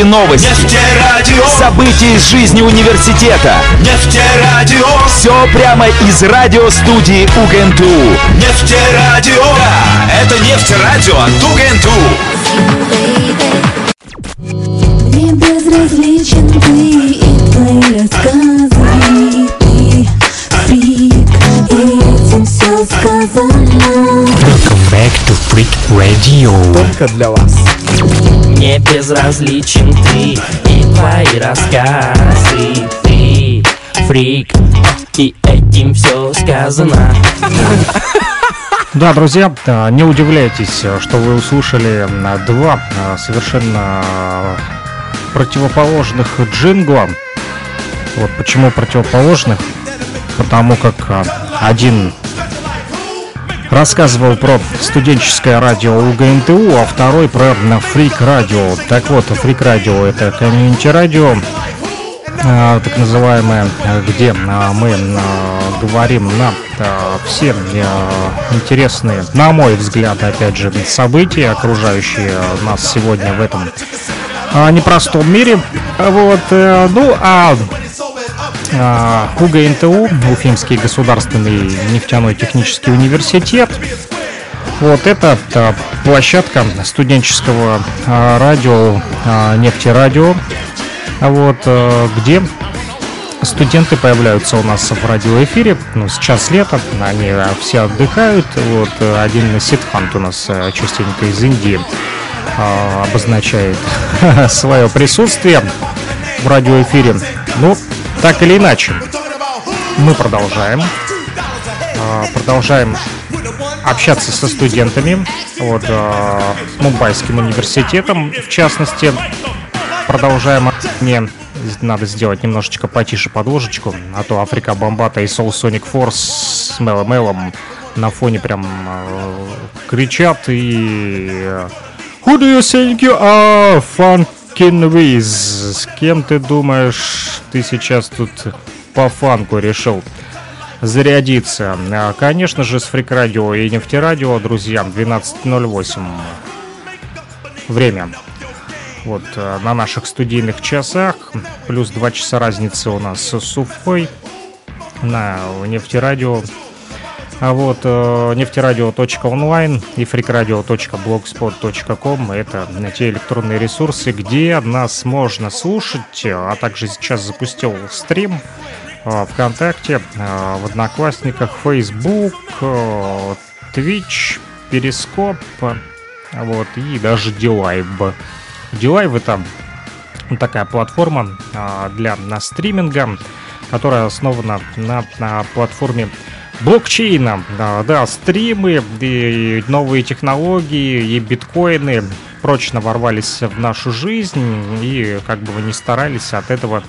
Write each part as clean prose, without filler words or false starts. Московские новости. Нефтерадио. События из жизни университета. Нефтерадио. Все прямо из радиостудии УГНТУ. Нефтерадио. Да, это Нефтерадио от УГНТУ. Мне безразличен ты и твои рассказы. Ты фрик, этим все сказано. Welcome back to Freak Radio. Только для вас. Мне безразличен ты и твои рассказы. Ты фрик, и этим все сказано. Да, друзья, не удивляйтесь, что вы услышали два совершенно противоположных джингла. Вот почему противоположных? Потому как один рассказывал про студенческое радио УГНТУ, а второй про фрик-радио. Так вот, фрик-радио — это комьюнити-радио, так называемое, где мы говорим на все интересные, на мой взгляд, опять же, события, окружающие нас сегодня в этом непростом мире. Вот, ну а УГНТУ, Уфимский государственный нефтяной технический университет, вот это площадка студенческого радио, нефтерадио, вот, где студенты появляются у нас в радиоэфире. Ну, сейчас лето, они все отдыхают. Вот один ситхант у нас частенько из Индии обозначает свое присутствие в радиоэфире. Ну, так или иначе, мы продолжаем общаться со студентами, вот, Мумбайским университетом, в частности. Продолжаем. Мне надо сделать немножечко потише подложечку, а то Африка Бамбата и Soul Sonic Force с мелом на фоне прям кричат и... Who do you think you are, funkin' with? С кем ты думаешь, ты сейчас тут по фанку решил зарядиться? Конечно же, с Фрик-радио и Нефтерадио, друзья, 12:08 время. Вот на наших студийных часах, плюс 2 часа разницы у нас с Уфой на Нефтерадио. А вот нефтерадио.онлайн и freakradio.blogspot.com — это те электронные ресурсы, где нас можно слушать. А также сейчас запустил стрим ВКонтакте, в Одноклассниках, Facebook, Twitch, Periscope, вот, и даже D-Live. D-Live — это такая платформа для стриминга, которая основана на платформе блокчейна. Да, стримы и новые технологии, и биткоины прочно ворвались в нашу жизнь, и как бы вы ни старались, от этого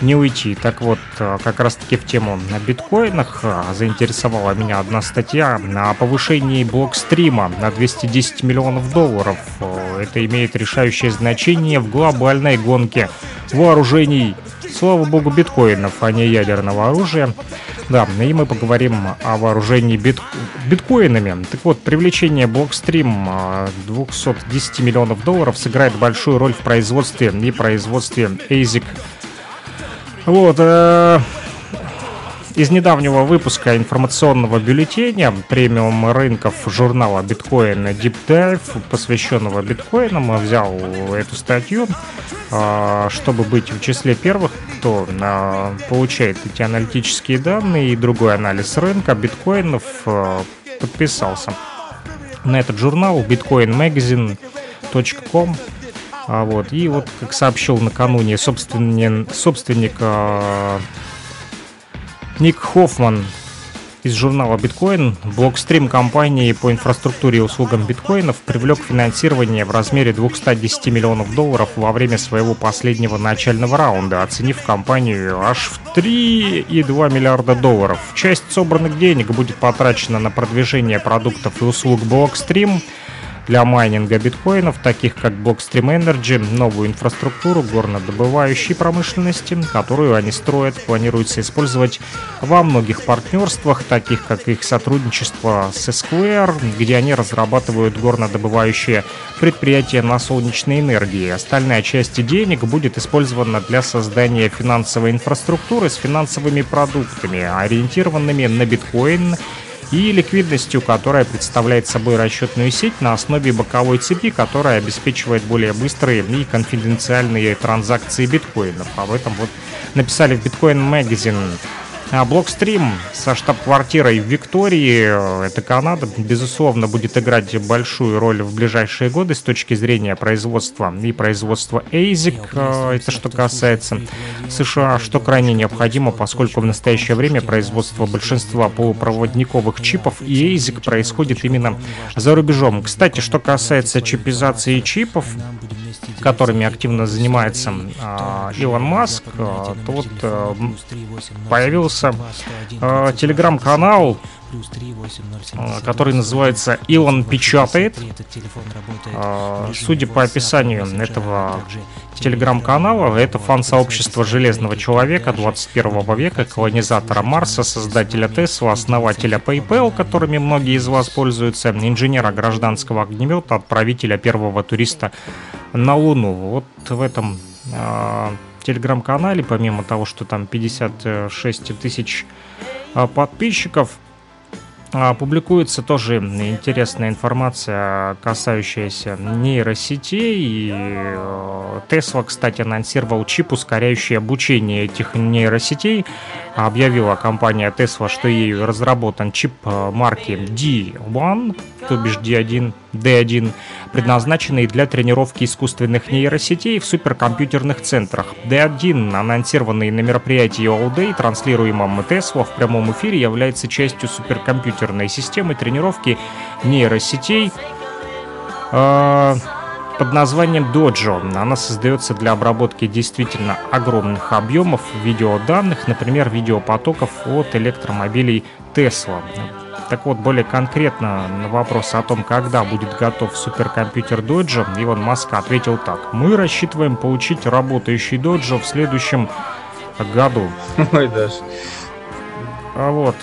не уйти. Так вот, как раз таки в тему о биткоинах заинтересовала меня одна статья о повышении блокстрима на $210 миллионов. Это имеет решающее значение в глобальной гонке вооружений. Слава богу, биткоинов, а не ядерного оружия. Да, и мы поговорим о вооружении биткоинами. Так вот, привлечение блокстрим $210 миллионов сыграет большую роль в производстве и производстве ASIC. Вот, из недавнего выпуска информационного бюллетеня премиум рынков журнала Bitcoin Deep Dive, посвященного биткоинам, взял эту статью, чтобы быть в числе первых, кто получает эти аналитические данные и другой анализ рынка биткоинов. Подписался на этот журнал bitcoinmagazine.com. Вот, и вот, как сообщил накануне собственник Ник Хоффман из журнала Bitcoin, блокстрим компании по инфраструктуре и услугам биткоинов привлек финансирование в размере $210 миллионов во время своего последнего начального раунда, оценив компанию аж в $3,2 миллиарда. Часть собранных денег будет потрачена на продвижение продуктов и услуг блокстрим для майнинга биткоинов, таких как Blockstream Energy, новую инфраструктуру горнодобывающей промышленности, которую они строят, планируется использовать во многих партнерствах, таких как их сотрудничество с Square, где они разрабатывают горнодобывающие предприятия на солнечной энергии. Остальная часть денег будет использована для создания финансовой инфраструктуры с финансовыми продуктами, ориентированными на биткоин и ликвидностью, которая представляет собой расчетную сеть на основе боковой цепи, которая обеспечивает более быстрые и конфиденциальные транзакции биткоинов. Об этом вот написали в Bitcoin Magazine. А Blockstream со штаб-квартирой в Виктории, это Канада, безусловно, будет играть большую роль в ближайшие годы с точки зрения производства и производства ASIC, это что касается США, что крайне необходимо, поскольку в настоящее время производство большинства полупроводниковых чипов и ASIC происходит именно за рубежом. Кстати, что касается чипизации чипов, которыми активно занимается Илон Маск, то вот появился телеграм-канал, который называется «Илон печатает». Судя по описанию этого телеграм-канала, это фан-сообщество Железного Человека 21 века, колонизатора Марса, создателя Тесла, основателя PayPal, которыми многие из вас пользуются, инженера гражданского огнемета, отправителя первого туриста на Луну. Вот в этом телеграм-канале, помимо того, что там 56 тысяч подписчиков, публикуется тоже интересная информация, касающаяся нейросетей. И Tesla, кстати, анонсировал чип, ускоряющий обучение этих нейросетей. Объявила компания Tesla, что ею разработан чип марки D1, то бишь D1, предназначенный для тренировки искусственных нейросетей в суперкомпьютерных центрах. D1, анонсированный на мероприятии All Day, транслируемом Tesla в прямом эфире, является частью суперкомпьютерной системы тренировки нейросетей под названием Доджо. Она создается для обработки действительно огромных объемов видеоданных, например, видеопотоков от электромобилей Тесла. Так вот, более конкретно на вопрос о том, когда будет готов суперкомпьютер Доджо, Илон Маск ответил так: мы рассчитываем получить работающий Доджо в следующем году. Ой, даже. Вот,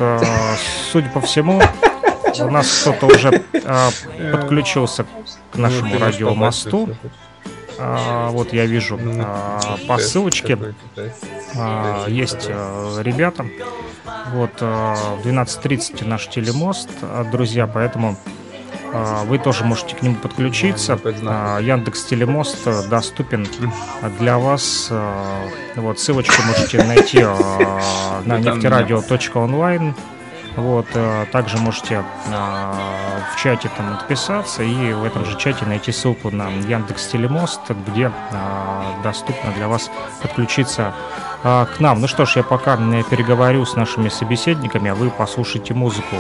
судя по всему, у нас кто-то уже подключился к нашему радиомосту. Вот я вижу по ссылочке. Есть ребята. Вот, 12:30 наш телемост, друзья, поэтому вы тоже можете к нему подключиться. Яндекс.Телемост доступен для вас. Вот, ссылочку можете найти на нефтерадио.онлайн. Вот, также можете в чате там отписаться и в этом же чате найти ссылку на Яндекс.Телемост, где доступно для вас подключиться к нам. Ну что ж, я пока переговорю с нашими собеседниками, а вы послушайте музыку.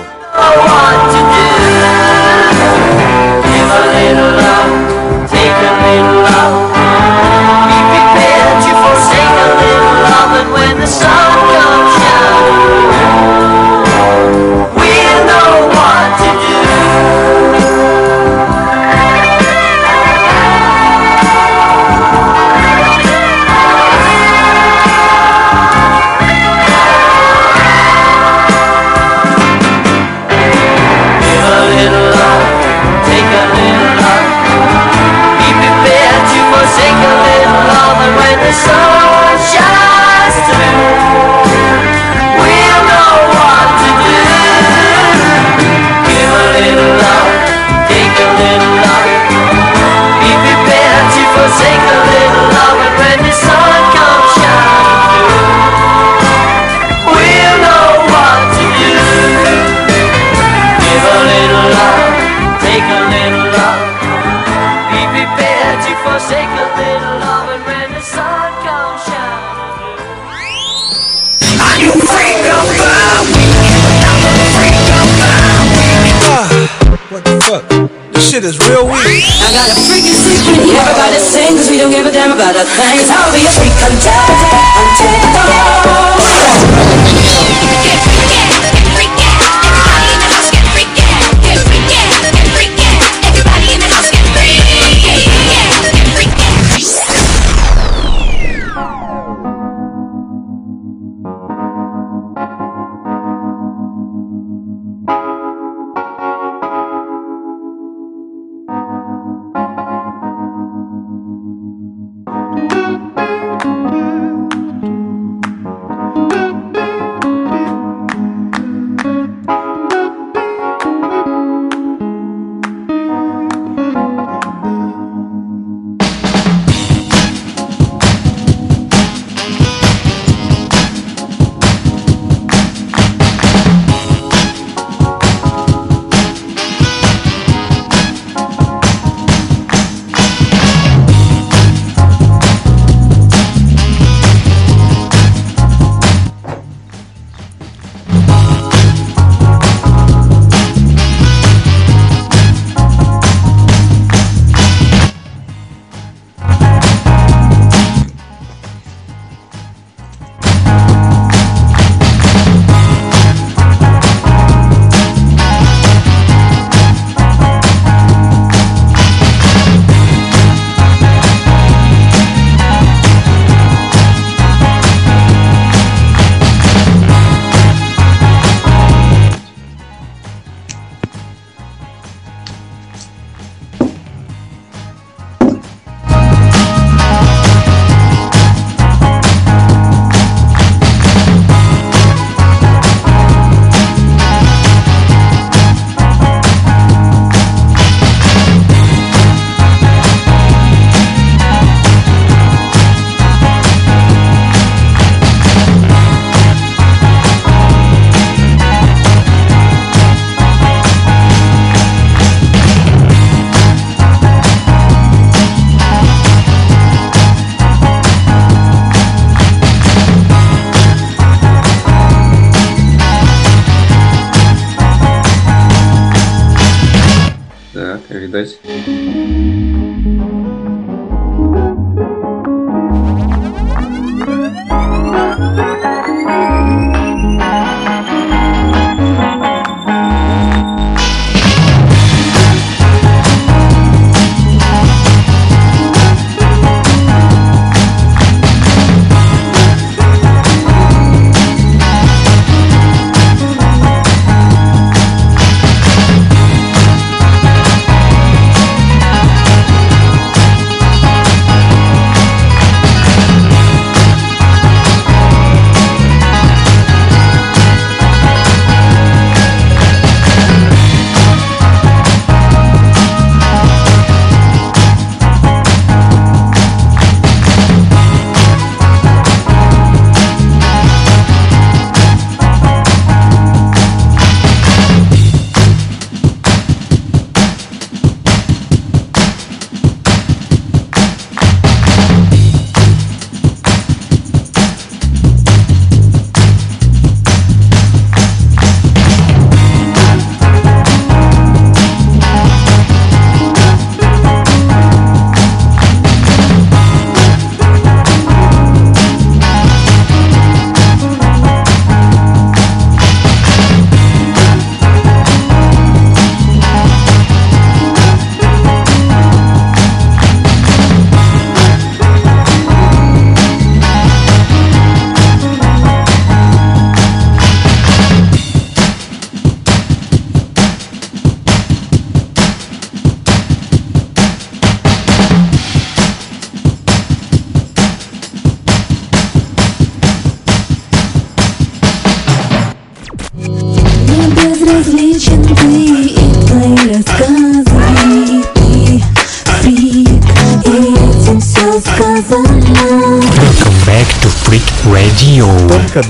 Is real weak. I got a freaking secret. Everybody sing, cause we don't give a damn about a thing. Cause I'll be a freak until the dawn. Get freaky, get freaky. Everybody in the house get freaky. Get freaky, get freaky. Everybody in the house. видать.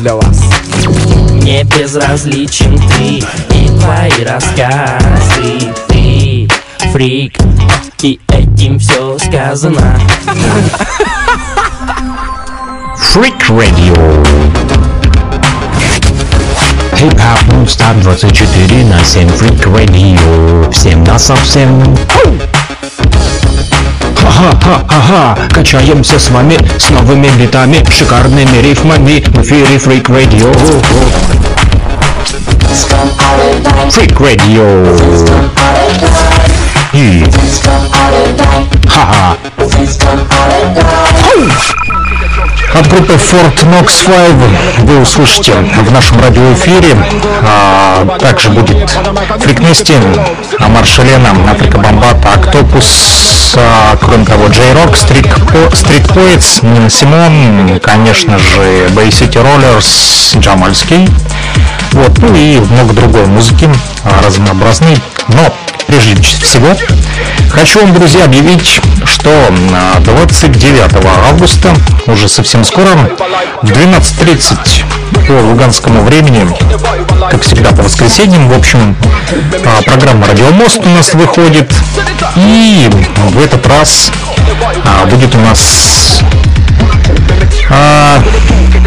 Для вас. Мне безразличен ты и твои рассказы. Ты фрик, и этим все сказано. Freak Radio. Хип-хоп 124 на 7 Freak Radio. Всем на совсем. Ха-ха-ха-ха, качаемся с вами с новыми битами, шикарными рифмами в эфире Freak Radio. Freak Radio. И... Ха-ха. От группы Ford Knox Five вы услышите в нашем радиоэфире. Также будет Freaknasty, Marshalena, Африка Бамбата, Октопус, кроме того J-Rock, Street Poet, Нина Симон, конечно же Bay City Rollers, Jamalski. Вот, ну и много другой музыки, разнообразной. Но прежде всего хочу вам, друзья, объявить, что 29 августа, уже совсем скоро, в 12:30 по луганскому времени, как всегда по воскресеньям, в общем, программа «Радиомост» у нас выходит. И в этот раз будет у нас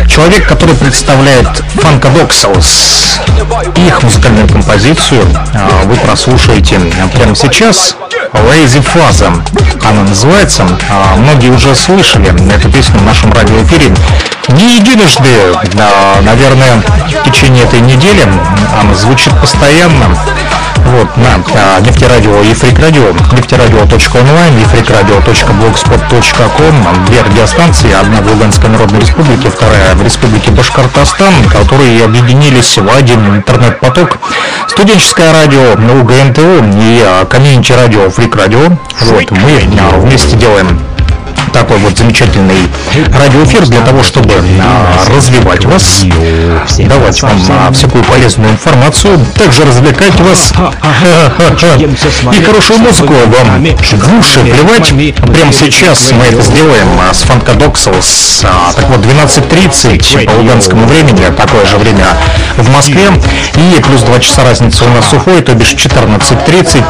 человек, который представляет Funkadoxels. Их музыкальную композицию вы прослушаете прямо сейчас. Lazy Фаза она называется. Многие уже слышали эту песню в нашем радиоэфире не единожды, наверное, в течение этой недели. Она звучит постоянно. Вот, на нефтерадио и фрикрадио, нефтерадио.онлайн и freakradio.blogspot.com, две радиостанции, одна в Луганской Народной Республике, вторая в Республике Башкортостан, которые объединились в один интернет-поток. Студенческое радио УГНТУ и комьюнити-радио Freak Radio. Вот, мы вместе делаем такой вот замечательный радиоэфир для того, чтобы развивать вас, давать вам всякую полезную информацию, также развлекать вас и хорошую музыку вам в уши плевать. Прямо сейчас мы это сделаем с Funkadoxels. Так вот, 12:30 по луганскому времени, такое же время в Москве, и плюс 2 часа разница у нас с Уфой, то бишь 14:30,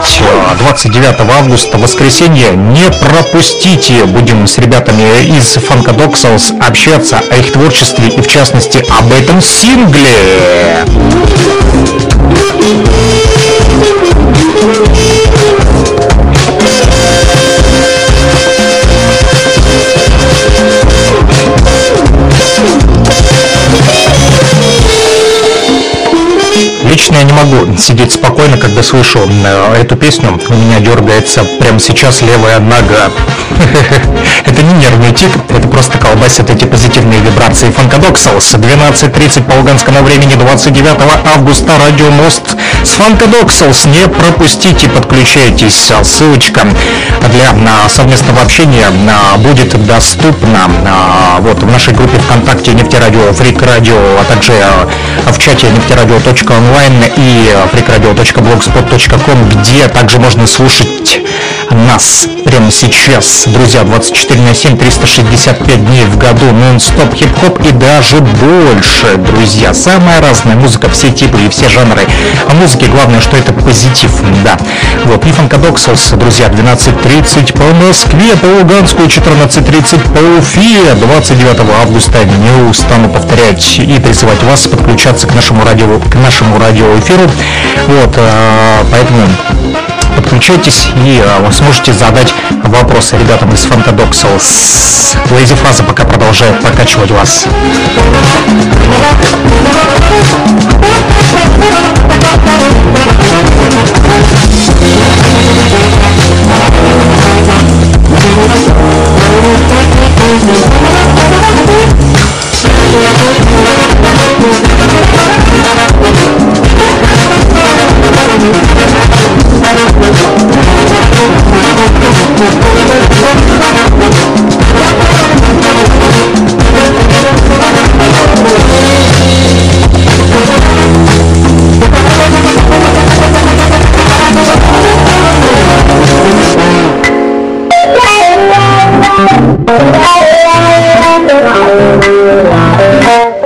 29 августа, воскресенье. Не пропустите, будем с ребятами из Funkadoxels общаться о их творчестве и, в частности, об этом сингле. могу сидеть спокойно, когда слышу эту песню. У меня дергается прямо сейчас левая нога. Это не нервный тик, это просто колбасят эти позитивные вибрации. Funkadoxels, 12:30 по луганскому времени, 29 августа, радио Мост с Funkadoxels. Не пропустите, подключайтесь. Ссылочка для совместного общения будет доступна вот в нашей группе ВКонтакте Нефтерадио, Фрик-радио, а также в чате нефтерадио.онлайн и freakradio.blogspot.com, где также можно слушать нас прямо сейчас. Друзья, 24/7, 365 дней в году, нон-стоп хип-хоп и даже больше, друзья. Самая разная музыка, все типы и все жанры. А музыке главное, что это позитив, да. Вот, и Funkadoxels, друзья, 12:30 по Москве, по Луганску, 14:30 по Уфе, 29 августа. Не устану повторять и призывать вас подключаться к нашему радиоэфиру. Вот, поэтому подключайтесь и сможете задать вопросы ребятам из Funkadoxels. Лэйзи фраза пока продолжает прокачивать вас.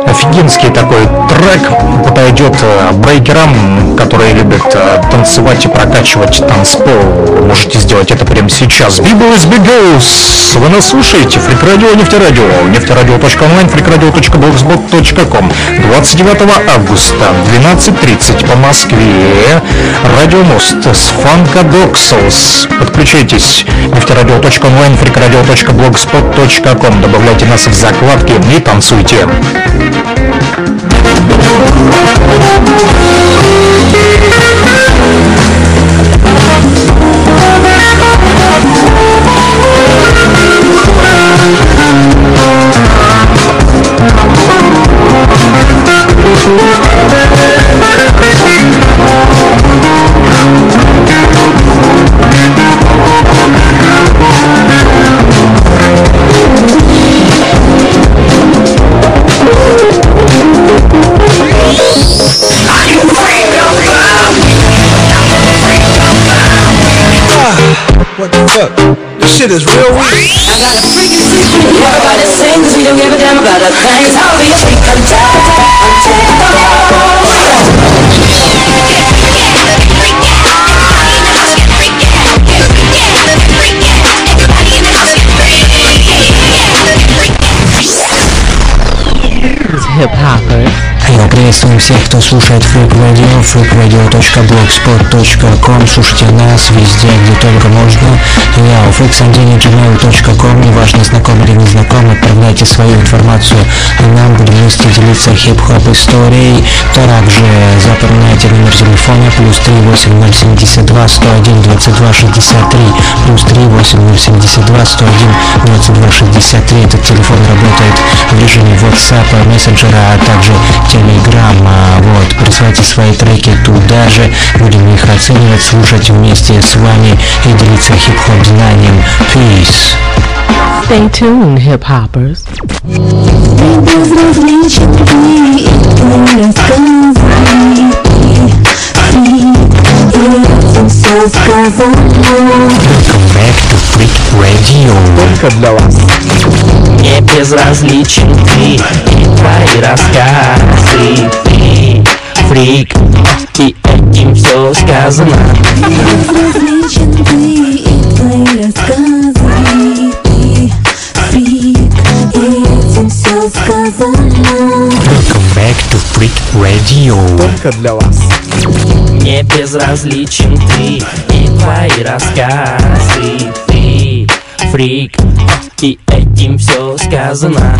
Офигенский такой трек, подойдет брейкерам, которые любят танцевать и прокачивать танцпол. Можете сделать это прямо сейчас. Библс Биглс, вы нас слушаете. Фрик-радио, нефтерадио, нефтерадио.онлайн, freakradio.blogspot.com. 29 августа, 12:30 по Москве. Радио Мост с Funkadoxels. Подключайтесь. Нефтерадио.онлайн, freakradio.blogspot.com. Добавляйте нас в закладки и танцуйте. What the fuck? This shit is real weird. I got a freaking secret. Everybody sings, we don't give a damn about the things. I'll be a freak, I'm dead, I'm dead. Hip-hoppers. Я приветствую всех, кто слушает Freak Radio, freakradio.blogspot.com. Слушайте нас везде, где только можно. Я flex1ingmail.com. Неважно, знакомы или не знакомы, отправляйте свою информацию. Нам будем вместе делиться хип-хоп историей. Также запоминайте номер телефона +3 8072 101 22 63, +3 8072 101 22 63. Этот телефон работает в режиме WhatsApp, мессенджера, а также Telegram. Вот, присылайте свои треки туда же, будем их оценивать, слушать вместе с вами и делиться хип-хоп знанием. Peace. Stay tuned, hip-hoppers. Welcome back to Freak Radio. Только для вас. Не безразличен ты, твои рассказы, ты фрик, и этим все сказано. Безразличен ты, твои рассказы, ты фрик, и этим все сказано. Welcome back to Freak Radio. Только для вас. Не безразличен ты, и твои рассказы, ты фрик, и этим все сказано.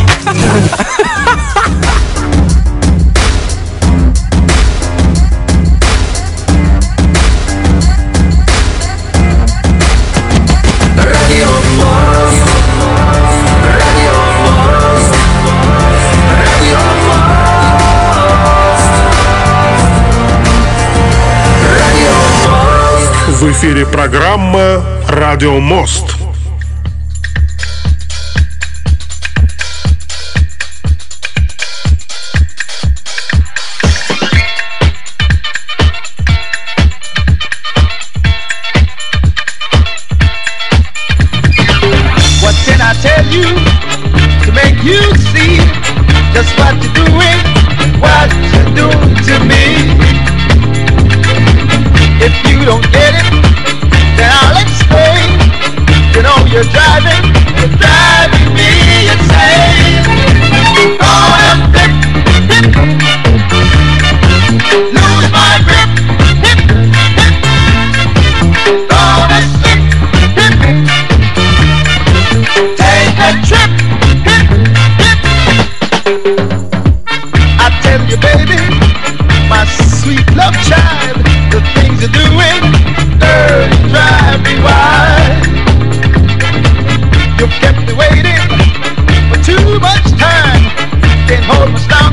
В эфире программа «Радио Мост». What can I tell you to make you see just what you're doing, what you're doing to me? If you don't get it, then I'll explain. You know you're driving me insane. Caught up, hip, hip. Lose my grip, hip, hip. Throw that stick, hip. Take a trip, hip, hip. I tell you, baby, my sweet love child. The things you're doing, dirty, drive me wild. You've kept me waiting for too much time. Can't hold my style.